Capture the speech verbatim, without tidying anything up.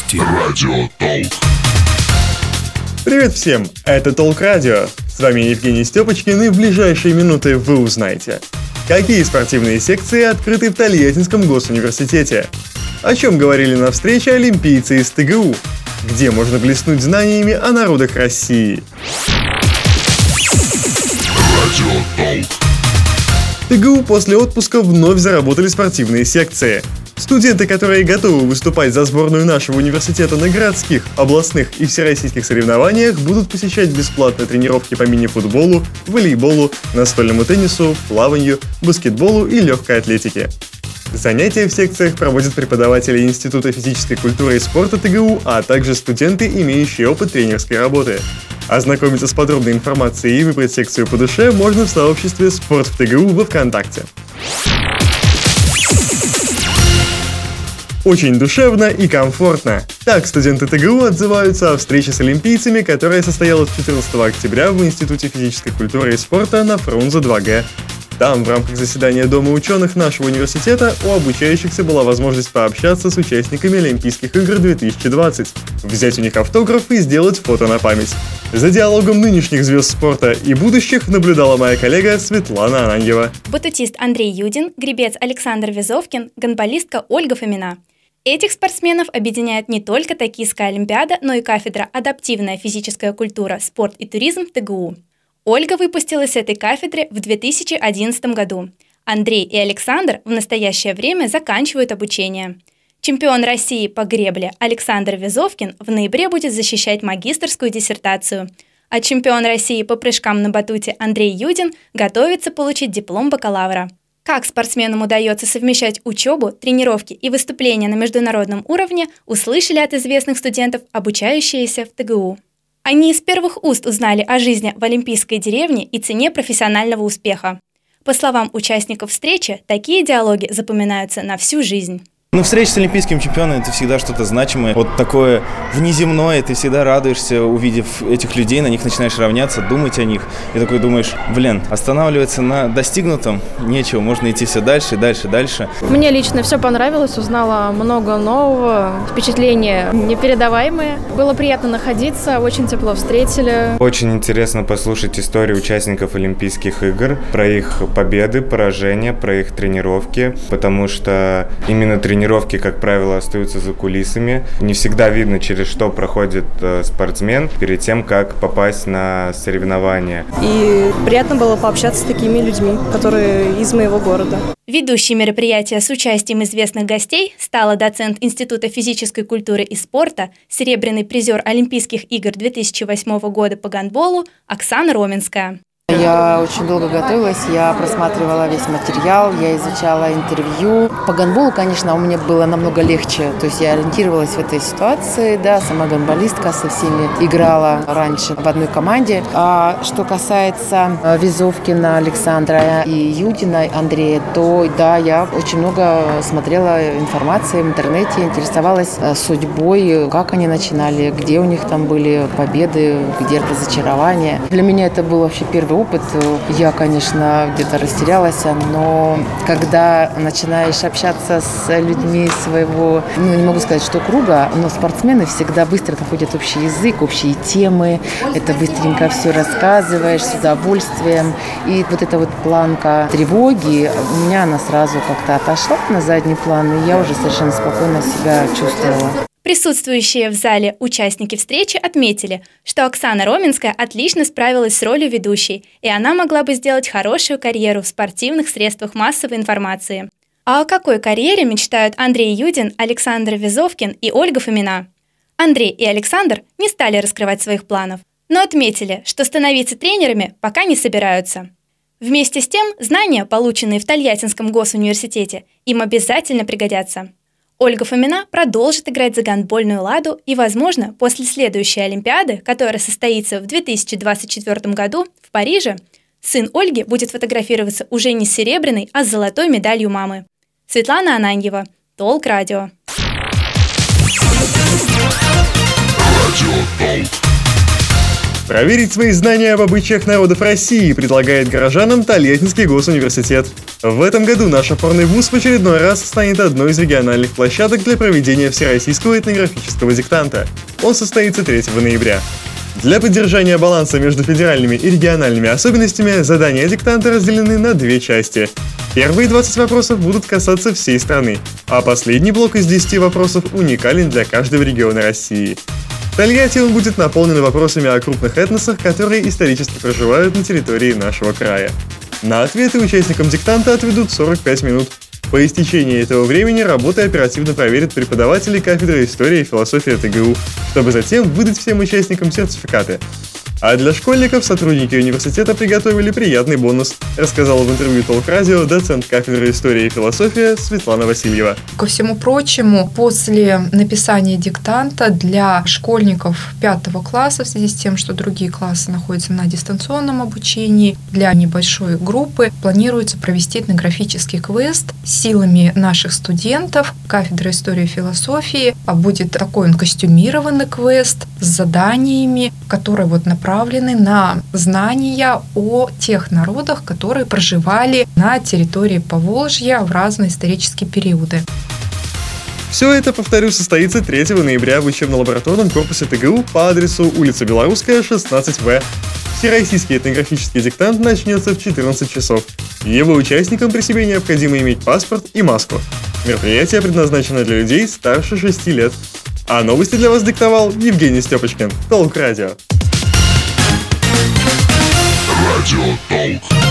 Новости. Радио Толк. Привет всем, это Толк радио. С вами Евгений Степочкин, и в ближайшие минуты вы узнаете, какие спортивные секции открыты в Тольяттинском госуниверситете, о чем говорили на встрече олимпийцы из ТГУ, где можно блеснуть знаниями о народах России. Радио Толк. ТГУ после отпуска вновь заработали спортивные секции. Студенты, которые готовы выступать за сборную нашего университета на городских, областных и всероссийских соревнованиях, будут посещать бесплатно тренировки по мини-футболу, волейболу, настольному теннису, плаванию, баскетболу и легкой атлетике. Занятия в секциях проводят преподаватели Института физической культуры и спорта ТГУ, а также студенты, имеющие опыт тренерской работы. Ознакомиться с подробной информацией и выбрать секцию по душе можно в сообществе «Спорт в ТГУ» во ВКонтакте. Очень душевно и комфортно. Так студенты ТГУ отзываются о встрече с олимпийцами, которая состоялась четырнадцатого октября в Институте физической культуры и спорта на Фрунзе два Г. Там, в рамках заседания Дома учёных нашего университета, у обучающихся была возможность пообщаться с участниками Олимпийских игр две тысячи двадцатого, взять у них автограф и сделать фото на память. За диалогом нынешних звезд спорта и будущих наблюдала моя коллега Светлана Ананьева. Батутист Андрей Юдин, гребец Александр Вязовкин, гандболистка Ольга Фомина. Этих спортсменов объединяет не только Токийская олимпиада, но и кафедра «Адаптивная физическая культура, спорт и туризм» ТГУ. Ольга выпустилась с этой кафедры в две тысячи одиннадцатом году. Андрей и Александр в настоящее время заканчивают обучение. Чемпион России по гребле Александр Вязовкин в ноябре будет защищать магистерскую диссертацию, а чемпион России по прыжкам на батуте Андрей Юдин готовится получить диплом бакалавра. Как спортсменам удается совмещать учебу, тренировки и выступления на международном уровне, услышали от известных студентов, обучающиеся в ТГУ. Они из первых уст узнали о жизни в олимпийской деревне и цене профессионального успеха. По словам участников встречи, такие диалоги запоминаются на всю жизнь. Ну, встреча с олимпийским чемпионом – это всегда что-то значимое. Вот такое внеземное, ты всегда радуешься, увидев этих людей, на них начинаешь равняться, думать о них. И такой думаешь, блин, останавливаться на достигнутом нечего, можно идти все дальше, дальше, дальше. Мне лично все понравилось, узнала много нового, впечатления непередаваемые. Было приятно находиться, очень тепло встретили. Очень интересно послушать историю участников Олимпийских игр, про их победы, поражения, про их тренировки, потому что именно тренировки Тренировки, как правило, остаются за кулисами. Не всегда видно, через что проходит спортсмен перед тем, как попасть на соревнования. И приятно было пообщаться с такими людьми, которые из моего города. Ведущей мероприятия с участием известных гостей стала доцент Института физической культуры и спорта, серебряный призер Олимпийских игр две тысячи восьмого года по гандболу Оксана Роменская. Я очень долго готовилась, я просматривала весь материал, я изучала интервью. По гандболу, конечно, у меня было намного легче, то есть я ориентировалась в этой ситуации, да, сама гандболистка со всеми играла раньше в одной команде. А что касается Вязовкина, Александра и Юдина, Андрея, то да, я очень много смотрела информации в интернете, интересовалась судьбой, как они начинали, где у них там были победы, где разочарования. Для меня это был вообще первый опыт. Я, конечно, где-то растерялась, но когда начинаешь общаться с людьми своего, ну, не могу сказать, что круга, но спортсмены всегда быстро находят общий язык, общие темы, это быстренько все рассказываешь с удовольствием, и вот эта вот планка тревоги, у меня она сразу как-то отошла на задний план, и я уже совершенно спокойно себя чувствовала. Присутствующие в зале участники встречи отметили, что Оксана Роменская отлично справилась с ролью ведущей, и она могла бы сделать хорошую карьеру в спортивных средствах массовой информации. А о какой карьере мечтают Андрей Юдин, Александр Вязовкин и Ольга Фомина? Андрей и Александр не стали раскрывать своих планов, но отметили, что становиться тренерами пока не собираются. Вместе с тем, знания, полученные в Тольяттинском госуниверситете, им обязательно пригодятся. Ольга Фомина продолжит играть за гандбольную «Ладу» и, возможно, после следующей Олимпиады, которая состоится в две тысячи двадцать четвёртом году в Париже, сын Ольги будет фотографироваться уже не с серебряной, а с золотой медалью мамы. Светлана Ананьева, Толк радио. Проверить свои знания об обычаях народов России предлагает горожанам Тольяттинский госуниверситет. В этом году наш опорный вуз в очередной раз станет одной из региональных площадок для проведения Всероссийского этнографического диктанта. Он состоится третьего ноября. Для поддержания баланса между федеральными и региональными особенностями задания диктанта разделены на две части. Первые двадцать вопросов будут касаться всей страны, а последний блок из десяти вопросов уникален для каждого региона России. В Тольятти он будет наполнен вопросами о крупных этносах, которые исторически проживают на территории нашего края. На ответы участникам диктанта отведут сорок пять минут. По истечении этого времени работы оперативно проверят преподаватели кафедры истории и философии ТГУ, чтобы затем выдать всем участникам сертификаты. А для школьников сотрудники университета приготовили приятный бонус, рассказала в интервью Толк радио доцент кафедры истории и философии Светлана Васильева. Ко всему прочему, после написания диктанта для школьников пятого класса, в связи с тем, что другие классы находятся на дистанционном обучении, для небольшой группы планируется провести этнографический квест силами наших студентов кафедры истории и философии. Будет такой он костюмированный квест с заданиями, которые вот направлены на знания о тех народах, которые проживали на территории Поволжья в разные исторические периоды. Все это, повторю, состоится третьего ноября в учебно-лабораторном корпусе ТГУ по адресу улица Белорусская, шестнадцать В. Всероссийский этнографический диктант начнется в четырнадцать часов. Его участникам при себе необходимо иметь паспорт и маску. Мероприятие предназначено для людей старше шести лет. А новости для вас диктовал Евгений Степочкин, Толк радио. Радио Толк.